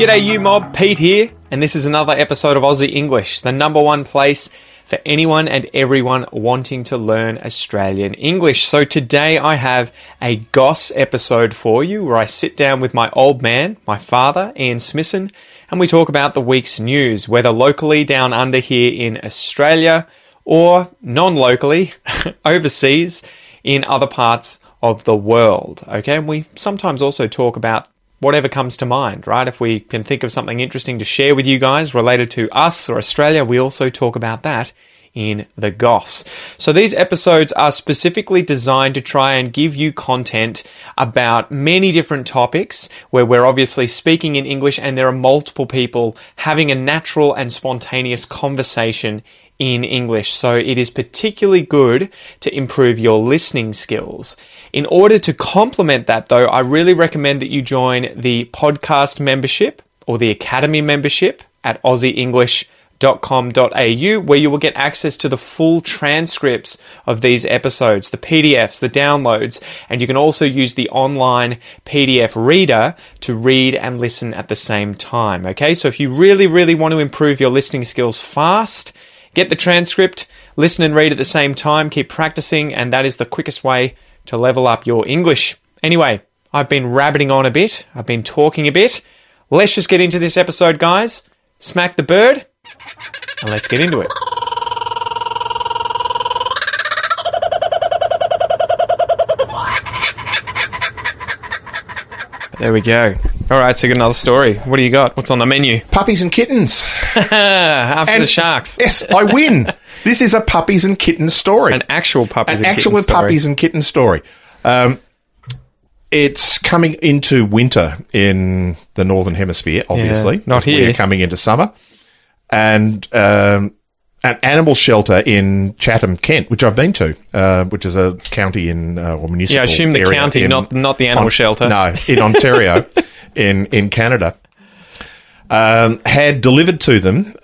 G'day you mob, Pete here, and this is another episode of Aussie English, the number one place for anyone and everyone wanting to learn Australian English. So today I have a goss episode for you where I sit down with my old man, my father, Ian Smithson, and we talk about the week's news, whether locally down under here in Australia or non-locally overseas in other parts of the world. Okay, and we sometimes also talk about whatever comes to mind, right? If we can think of something interesting to share with you guys related to us or Australia, we also talk about that in the goss. So these episodes are specifically designed to try and give you content about many different topics where we're obviously speaking in English and there are multiple people having a natural and spontaneous conversation in English. So it is particularly good to improve your listening skills. In order to complement that though, I really recommend that you join the podcast membership or the academy membership at AussieEnglish.com.au, where you will get access to the full transcripts of these episodes, the PDFs, the downloads, and you can also use the online PDF reader to read and listen at the same time. Okay, so if you really want to improve your listening skills fast, get the transcript, listen and read at the same time, keep practicing, and that is the quickest way to level up your English. Anyway, I've been rabbiting on a bit. I've been talking a bit. Let's just get into this episode, guys. Smack the bird, and let's get into it. There we go. All right, so you got another story. What do you got? What's on the menu? Puppies and kittens. After the sharks. Yes, I win. This is a puppies and kittens story. An actual puppies and kittens story. An actual puppies and kittens story. It's coming into winter in the Northern Hemisphere, obviously. Yeah, not here. We're coming into summer. And an animal shelter in Chatham, Kent, which I've been to, which is a county in, or municipal area. Yeah, I assume the county, not the animal shelter. No, in Ontario, in Canada, had delivered to them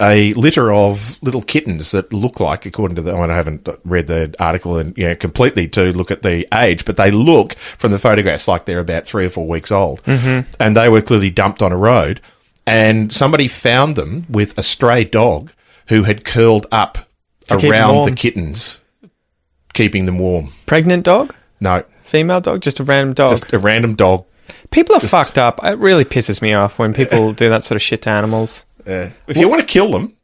a litter of little kittens that look like, according to the, I haven't read the article and completely to look at the age, but they look from the photographs like they're about 3 or 4 weeks old. Mm-hmm. And they were clearly dumped on a road. And somebody found them with a stray dog who had curled up around the kittens, keeping them warm. Pregnant dog? No. Female dog? Just a random dog? Just a random dog. People are fucked up. It really pisses me off when people do that sort of shit to animals. Yeah. If you want to kill them,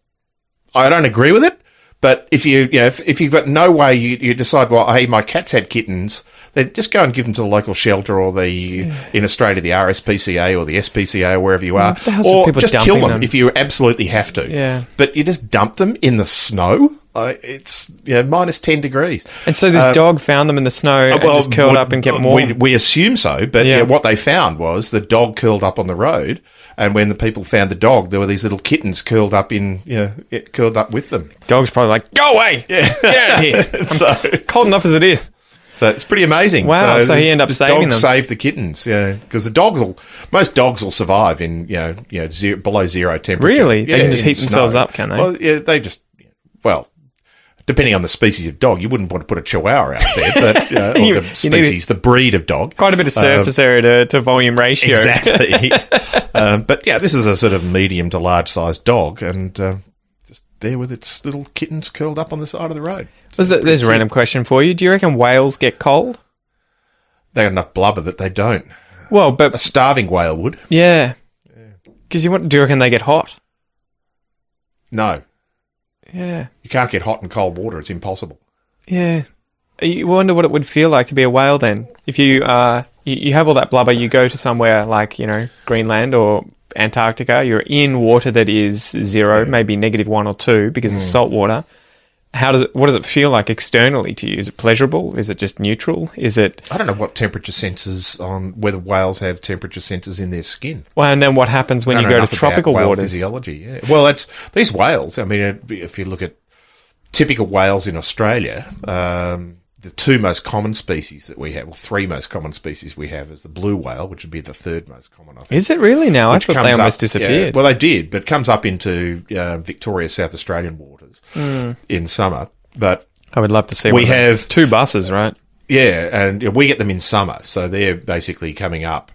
I don't agree with it. But if you, if you've got no way, you decide, well, hey, my cat's had kittens, then just go and give them to the local shelter or the in Australia, the RSPCA or the SPCA or wherever you are, or just kill them if you absolutely have to. Yeah. But you just dump them in the snow. It's minus 10 degrees. And so this dog found them in the snow and just curled up and kept warm. We assume so, but what they found was the dog curled up on the road. And when the people found the dog, there were these little kittens curled up in, curled up with them. Dog's probably like, go away! Yeah. Get out of here! I'm cold enough as it is. So it's pretty amazing. Wow, so he ended up saving them. The dog saved the kittens, yeah. Because the dogs most dogs will survive in, below zero temperature. Really? They can just heat themselves up, can they? Well, yeah, they just, depending on the species of dog, you wouldn't want to put a chihuahua out there, but the breed of dog. Quite a bit of surface area to volume ratio. Exactly. But yeah, this is a sort of medium to large sized dog, and just there with its little kittens curled up on the side of the road. So there's a random question for you. Do you reckon whales get cold? They got enough blubber that they don't. Well, but a starving whale would. Yeah. Because do you reckon they get hot? No. Yeah. You can't get hot in cold water. It's impossible. Yeah. You wonder what it would feel like to be a whale then. If you you have all that blubber, you go to somewhere like, Greenland or Antarctica, you're in water that is zero, maybe -1 or 2 because it's salt water. What does it feel like externally to you? Is it pleasurable? Is it just neutral? I don't know what temperature sensors whether whales have temperature sensors in their skin. Well, and then what happens when you go to tropical waters? Physiology, yeah. Well, these whales, I mean, if you look at typical whales in Australia, the two most common species that we have, three most common species we have is the blue whale, which would be the third most common, I think. Is it really now? I thought they almost disappeared. Yeah, well, they did, but it comes up into Victoria, South Australian waters in summer. But I would love to see we have two buses, right? Yeah, and we get them in summer, so they're basically coming up,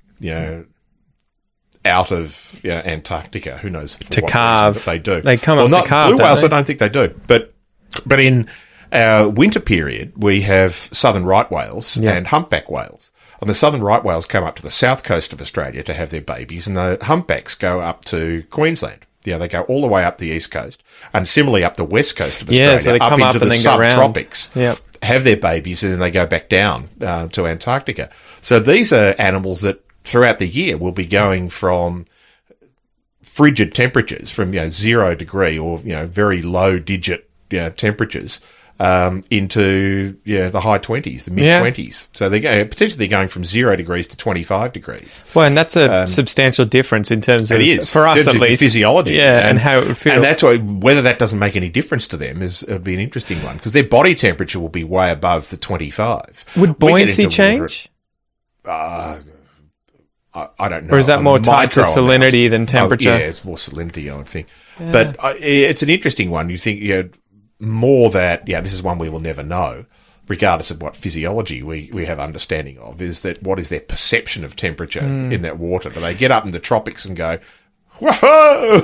out of Antarctica. Who knows? To carve. They do. They come up to carve. Blue whales, I don't think they do. But in our winter period, we have southern right whales and humpback whales. And the southern right whales come up to the south coast of Australia to have their babies, and the humpbacks go up to Queensland. Yeah, they go all the way up the east coast, and similarly up the west coast of Australia, so they come up into the subtropics, have their babies, and then they go back down to Antarctica. So these are animals that throughout the year will be going from frigid temperatures, from 0 degree or very low digit temperatures into the high 20s, the mid-20s. So they're potentially going from 0 degrees to 25 degrees. Well, and that's a substantial difference in terms of, for us at least, physiology. Yeah, and how it would feel. And that's why, whether that doesn't make any difference to them would be an interesting one, because their body temperature will be way above the 25. Would buoyancy change? I don't know. Or is that more tied to salinity than temperature? Yeah, it's more salinity, I would think. Yeah. But it's an interesting one. You think, more that, this is one we will never know, regardless of what physiology we have understanding of, is that what is their perception of temperature in that water? Do they get up in the tropics and go, whoa?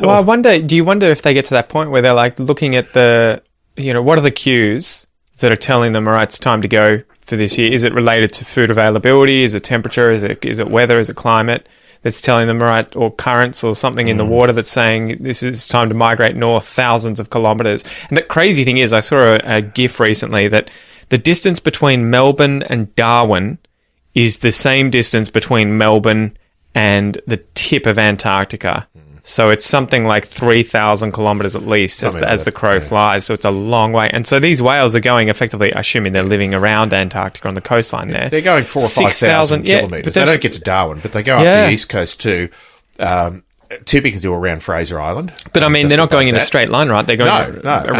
Well, I wonder, do you wonder if they get to that point where they're like looking at the, what are the cues that are telling them, all right, it's time to go for this year? Is it related to food availability? Is it temperature? Is it weather? Is it climate? That's telling them, right, or currents or something in the water that's saying this is time to migrate north thousands of kilometres. And the crazy thing is, I saw a GIF recently that the distance between Melbourne and Darwin is the same distance between Melbourne and the tip of Antarctica. So it's something like 3,000 kilometres at least as the crow flies. So it's a long way. And so these whales are going effectively, assuming they're living around Antarctica on the coastline there. They're going 4,000 or 5,000 kilometres. They don't get to Darwin, but they go up the east coast too. Typically do around Fraser Island. But, I mean, they're not going in a straight line, right? They're going around.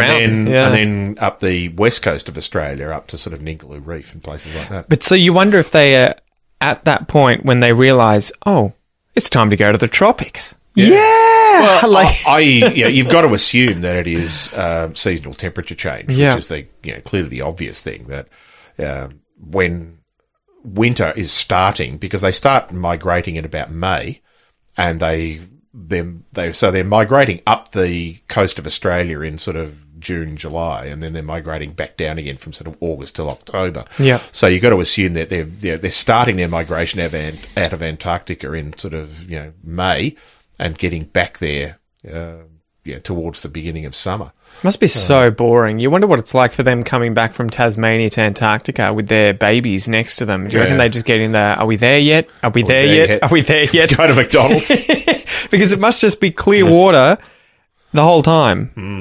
And then up the west coast of Australia, up to sort of Ningaloo Reef and places like that. But so you wonder if they are at that point when they realise, oh, it's time to go to the tropics. Well, you've got to assume that it is seasonal temperature change, which is clearly the obvious thing, that when winter is starting, because they start migrating in about May, and they're migrating up the coast of Australia in sort of June, July, and then they're migrating back down again from sort of August till October. Yeah. So you've got to assume that they're starting their migration out of Antarctica in sort of May. And getting back there towards the beginning of summer. Must be so boring. You wonder what it's like for them coming back from Tasmania to Antarctica with their babies next to them. Do you reckon they just get in there, are we there yet? Are we there yet? Go to McDonald's. Because it must just be clear water the whole time.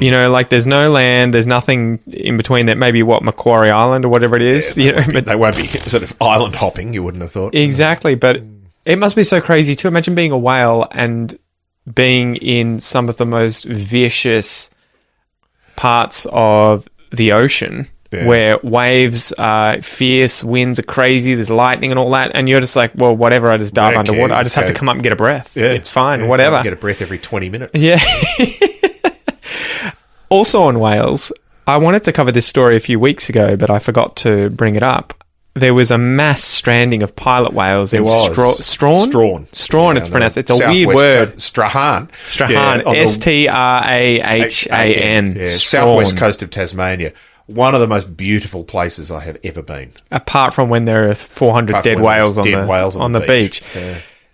There's no land, there's nothing in between that. Maybe Macquarie Island or whatever it is. They won't be sort of island hopping, you wouldn't have thought. Exactly, but it must be so crazy too. Imagine being a whale and being in some of the most vicious parts of the ocean where waves are fierce, winds are crazy, there's lightning and all that, and you're just like, well, whatever, I just dive underwater. I just have to come up and get a breath. Yeah, it's fine, whatever. Get a breath every 20 minutes. Yeah. Also on whales, I wanted to cover this story a few weeks ago, but I forgot to bring it up. There was a mass stranding of pilot whales in Strahan. Strahan, it's pronounced. It's a weird word. Strahan. Strahan. S-T-R-A-H-A-N. Southwest coast of Tasmania. One of the most beautiful places I have ever been. Apart from when there are 400 dead whales on the beach.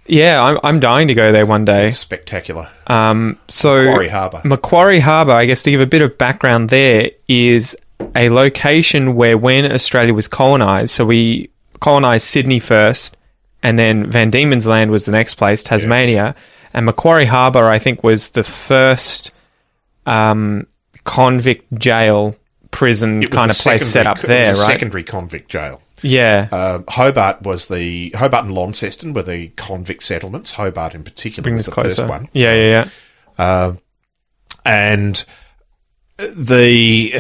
Yeah, I'm dying to go there one day. It's spectacular. Macquarie Harbour. Macquarie Harbour, I guess, to give a bit of background there, is a location where when Australia was colonised, so we colonised Sydney first, and then Van Diemen's Land was the next place, Tasmania, and Macquarie Harbour, I think, was the first convict jail prison kind of place set up there, right? Secondary convict jail. Yeah. Hobart and Launceston were the convict settlements. Hobart in particular was the first one. Yeah. And the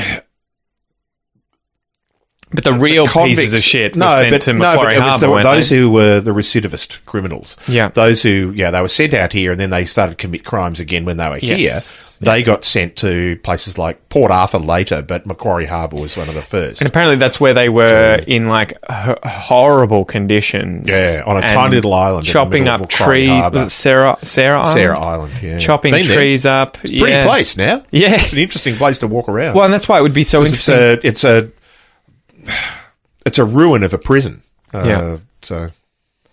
But the real convicts, pieces of shit were sent to Macquarie Harbour, those who were the recidivist criminals. Yeah. Those who, they were sent out here and then they started to commit crimes again when they were here. They got sent to places like Port Arthur later, but Macquarie Harbour was one of the first. And apparently that's where they were in, horrible conditions. Yeah, on a tiny little island. Chopping up trees. Was it Sarah Island? Sarah Island, yeah. Chopping trees up. It's a pretty place now. Yeah. It's an interesting place to walk around. Well, and that's why it would be so interesting. It's a ruin of a prison.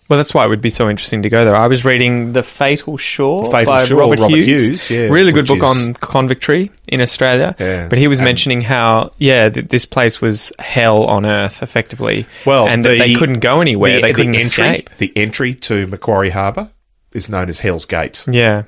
Well, that's why it would be so interesting to go there. I was reading The Fatal Shore by Robert Hughes. Yeah, really good book on convictry in Australia. Yeah, but he was mentioning how, this place was hell on earth, effectively. Well, and that they couldn't go anywhere. They couldn't escape. The entry to Macquarie Harbour is known as Hell's Gates. Yeah.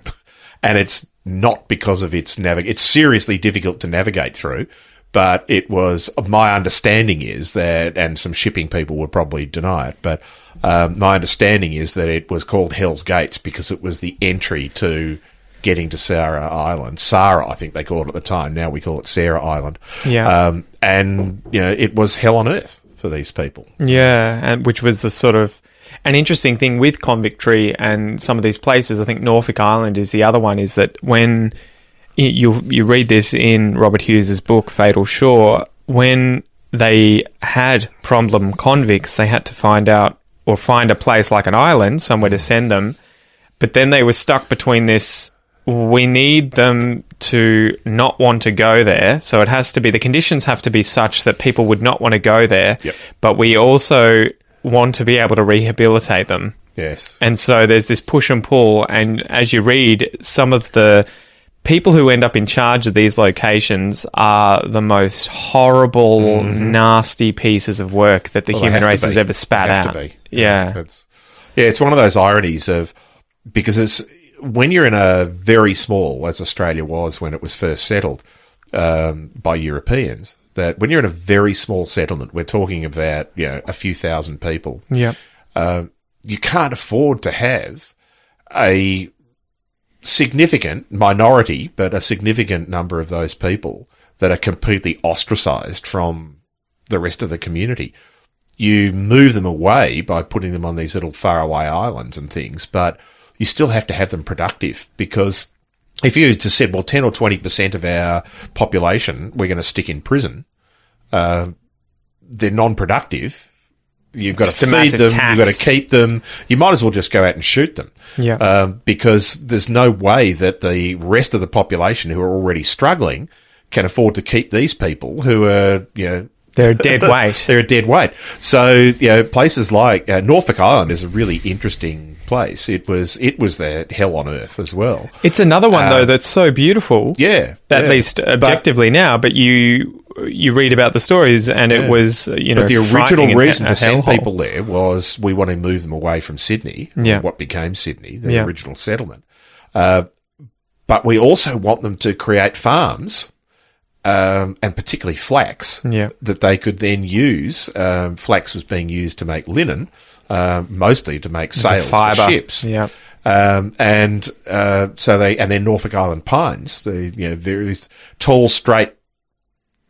And it's not because of its it's seriously difficult to navigate through. But it was, my understanding is that, and some shipping people would probably deny it, but my understanding is that it was called Hell's Gates because it was the entry to getting to Sarah Island. Sarah, I think they called it at the time. Now we call it Sarah Island. Yeah. It was hell on earth for these people. Yeah, and which was the sort of... An interesting thing with convictry and some of these places, I think Norfolk Island is the other one, is that when... You read this in Robert Hughes's book, Fatal Shore, when they had problem convicts, they had to find a place like an island, somewhere to send them, but then they were stuck between this, we need them to not want to go there, so it has to be, the conditions have to be such that people would not want to go there, but we also want to be able to rehabilitate them. Yes. And so there's this push and pull, and as you read, some of the... people who end up in charge of these locations are the most horrible, nasty pieces of work that the human race has ever spat out. It's one of those ironies of... Because it's when you're in a very small, as Australia was when it was first settled by Europeans, that when you're in a very small settlement, we're talking about a few thousand people. Yeah, you can't afford to have a... significant minority, but a significant number of those people that are completely ostracized from the rest of the community. You move them away by putting them on these little faraway islands and things, but you still have to have them productive, because if you just said, 10 or 20% of our population we're going to stick in prison, they're non-productive. You've got to feed them, you've got to keep them. You might as well just go out and shoot them. Yeah. Because there's no way that the rest of the population who are already struggling can afford to keep these people who are, They're a dead weight. They're a dead weight. So, places like Norfolk Island is a really interesting place. It was the hell on earth as well. It's another one, though, that's so beautiful. Yeah. At least objectively but you read about the stories, and it was, But the original reason to send people there was we want to move them away from Sydney, what became Sydney, the original settlement. But we also want them to create farms, and particularly flax, that they could then use. Flax was being used to make linen, mostly to make sails for ships. Yeah. And then Norfolk Island pines, the very tall, straight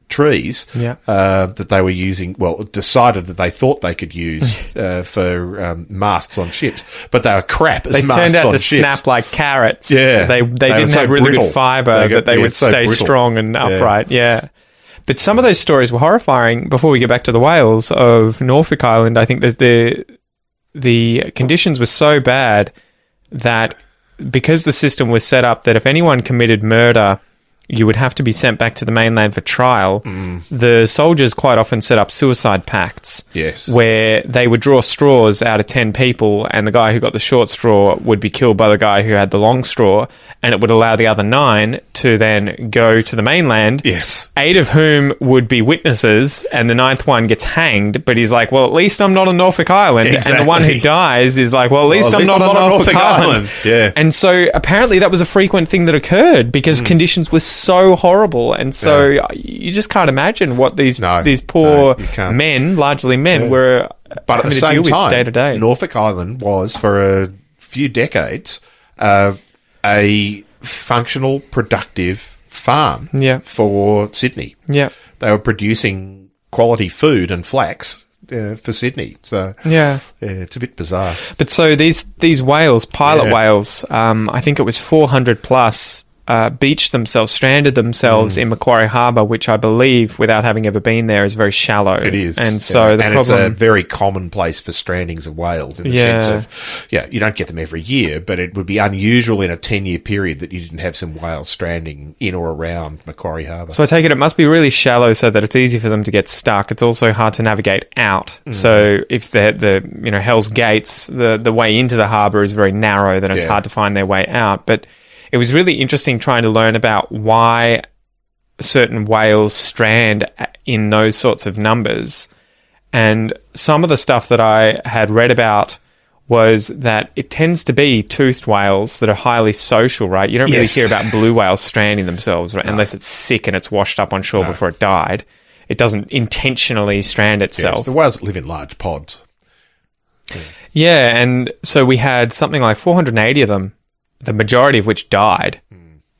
trees that they were using, decided that they thought they could use for masts on ships, but they were crap as masts on ships. They turned out to snap like carrots. Yeah. They didn't have really good fibre that they would stay strong and upright. Yeah. But some of those stories were horrifying. Before we get back to the whales of Norfolk Island, I think that the conditions were so bad that because the system was set up that if anyone committed murder, you would have to be sent back to the mainland for trial. Mm. The soldiers quite often set up suicide pacts. Yes. Where they would draw straws out of 10 people, and the guy who got the short straw would be killed by the guy who had the long straw, and it would allow the other 9 to then go to the mainland. Yes. 8 of whom would be witnesses, and the 9th one gets hanged, but he's like, well, at least I'm not on Norfolk Island. Exactly. And the one who dies is like, well, at least I'm not on Norfolk Island. Yeah. And so, apparently, that was a frequent thing that occurred because conditions were so horrible, and so you just can't imagine what these poor men, largely men, were. But at the same time, day to day, Norfolk Island was for a few decades a functional, productive farm for Sydney. Yeah, they were producing quality food and flax for Sydney. So yeah, it's a bit bizarre. But so these whales, pilot whales, I think it was 400 plus, beached themselves, stranded themselves in Macquarie Harbour, which I believe, without having ever been there, is very shallow. It is. And so the problem... it's a very common place for strandings of whales in the sense of, you don't get them every year, but it would be unusual in a 10-year period that you didn't have some whales stranding in or around Macquarie Harbour. So I take it must be really shallow so that it's easy for them to get stuck. It's also hard to navigate out. Mm. So if the Hell's Gates, the way into the harbour is very narrow, then it's hard to find their way out. But it was really interesting trying to learn about why certain whales strand in those sorts of numbers. And some of the stuff that I had read about was that it tends to be toothed whales that are highly social, right? You don't really hear about blue whales stranding themselves, right? No. Unless it's sick and it's washed up on shore before it died. It doesn't intentionally strand itself. Yes, the whales that live in large pods. Yeah, and so we had something like 480 of them, the majority of which died,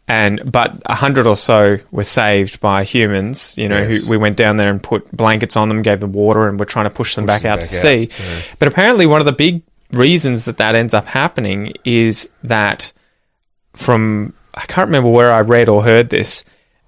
but 100 or so were saved by humans, who we went down there and put blankets on them, gave them water, and were trying to push them back out to sea. Yeah. But apparently one of the big reasons that ends up happening is that I can't remember where I read or heard this,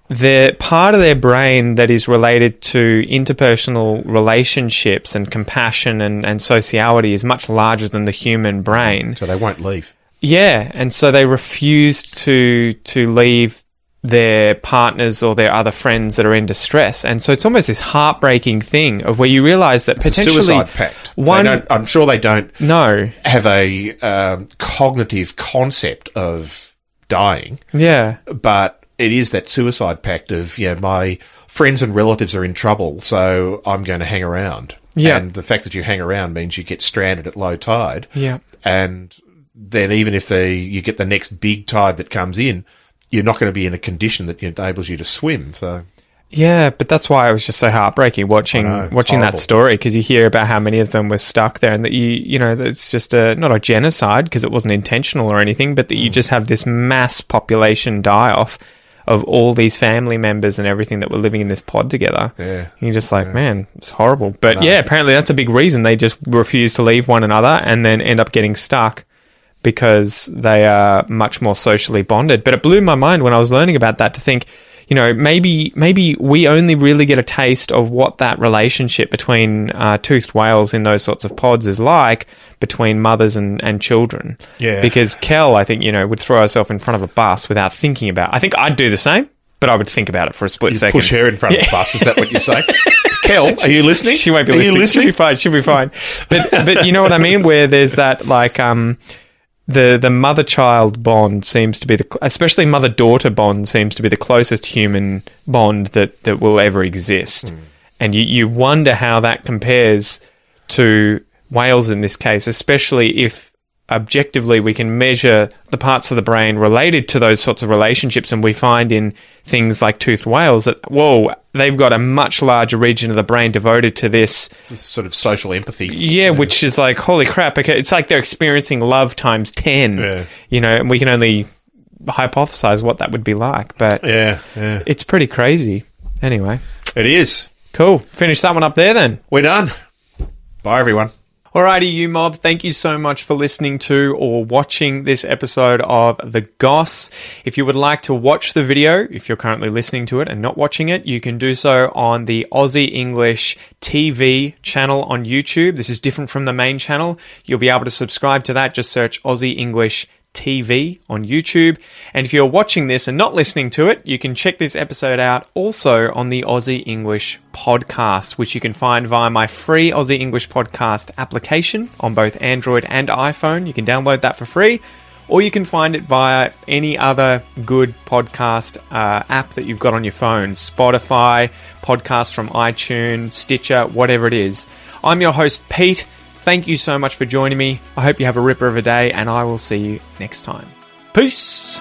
the part of their brain that is related to interpersonal relationships and compassion and sociality is much larger than the human brain. So they won't leave. Yeah, and so they refused to leave their partners or their other friends that are in distress. And so it's almost this heartbreaking thing of where you realise that it's potentially... a suicide pact. I'm sure they don't have a cognitive concept of dying. Yeah. But it is that suicide pact of, my friends and relatives are in trouble, so I'm going to hang around. Yeah. And the fact that you hang around means you get stranded at low tide. Yeah. And then even if you get the next big tide that comes in, you're not going to be in a condition that enables you to swim. So, yeah, but that's why it was just so heartbreaking watching that story, because you hear about how many of them were stuck there, and that it's just not a genocide because it wasn't intentional or anything, but that you just have this mass population die off of all these family members and everything that were living in this pod together. Yeah. And you're just like, man, it's horrible. But apparently that's a big reason they just refuse to leave one another and then end up getting stuck, because they are much more socially bonded. But it blew my mind when I was learning about that to think, maybe we only really get a taste of what that relationship between toothed whales in those sorts of pods is like between mothers and children. Yeah. Because Kel, I think, would throw herself in front of a bus without thinking about it. I think I'd do the same, but I would think about it for a split second. Push her in front of a bus, is that what you're saying? Kel, are you listening? She won't be listening. She'll be fine. But you know what I mean? Where there's that, like... The mother-child bond seems to be especially mother-daughter bond seems to be the closest human bond that will ever exist. Mm. And you wonder how that compares to whales in this case, especially if objectively we can measure the parts of the brain related to those sorts of relationships, and we find in things like toothed whales that, they've got a much larger region of the brain devoted to this sort of social empathy. Yeah, which is like, holy crap. Okay, it's like they're experiencing love times 10, and we can only hypothesize what that would be like. But yeah, it's pretty crazy. Anyway. It is. Cool. Finish that one up there then. We're done. Bye, everyone. Alrighty, you mob, thank you so much for listening to or watching this episode of The Goss. If you would like to watch the video, if you're currently listening to it and not watching it, you can do so on the Aussie English TV channel on YouTube. This is different from the main channel. You'll be able to subscribe to that. Just search Aussie English TV on YouTube. And if you're watching this and not listening to it, you can check this episode out also on the Aussie English podcast, which you can find via my free Aussie English podcast application on both Android and iPhone. You can download that for free, or you can find it via any other good podcast app that you've got on your phone. Spotify, podcasts from iTunes, Stitcher, whatever it is. I'm your host, Pete. Thank you so much for joining me. I hope you have a ripper of a day, and I will see you next time. Peace!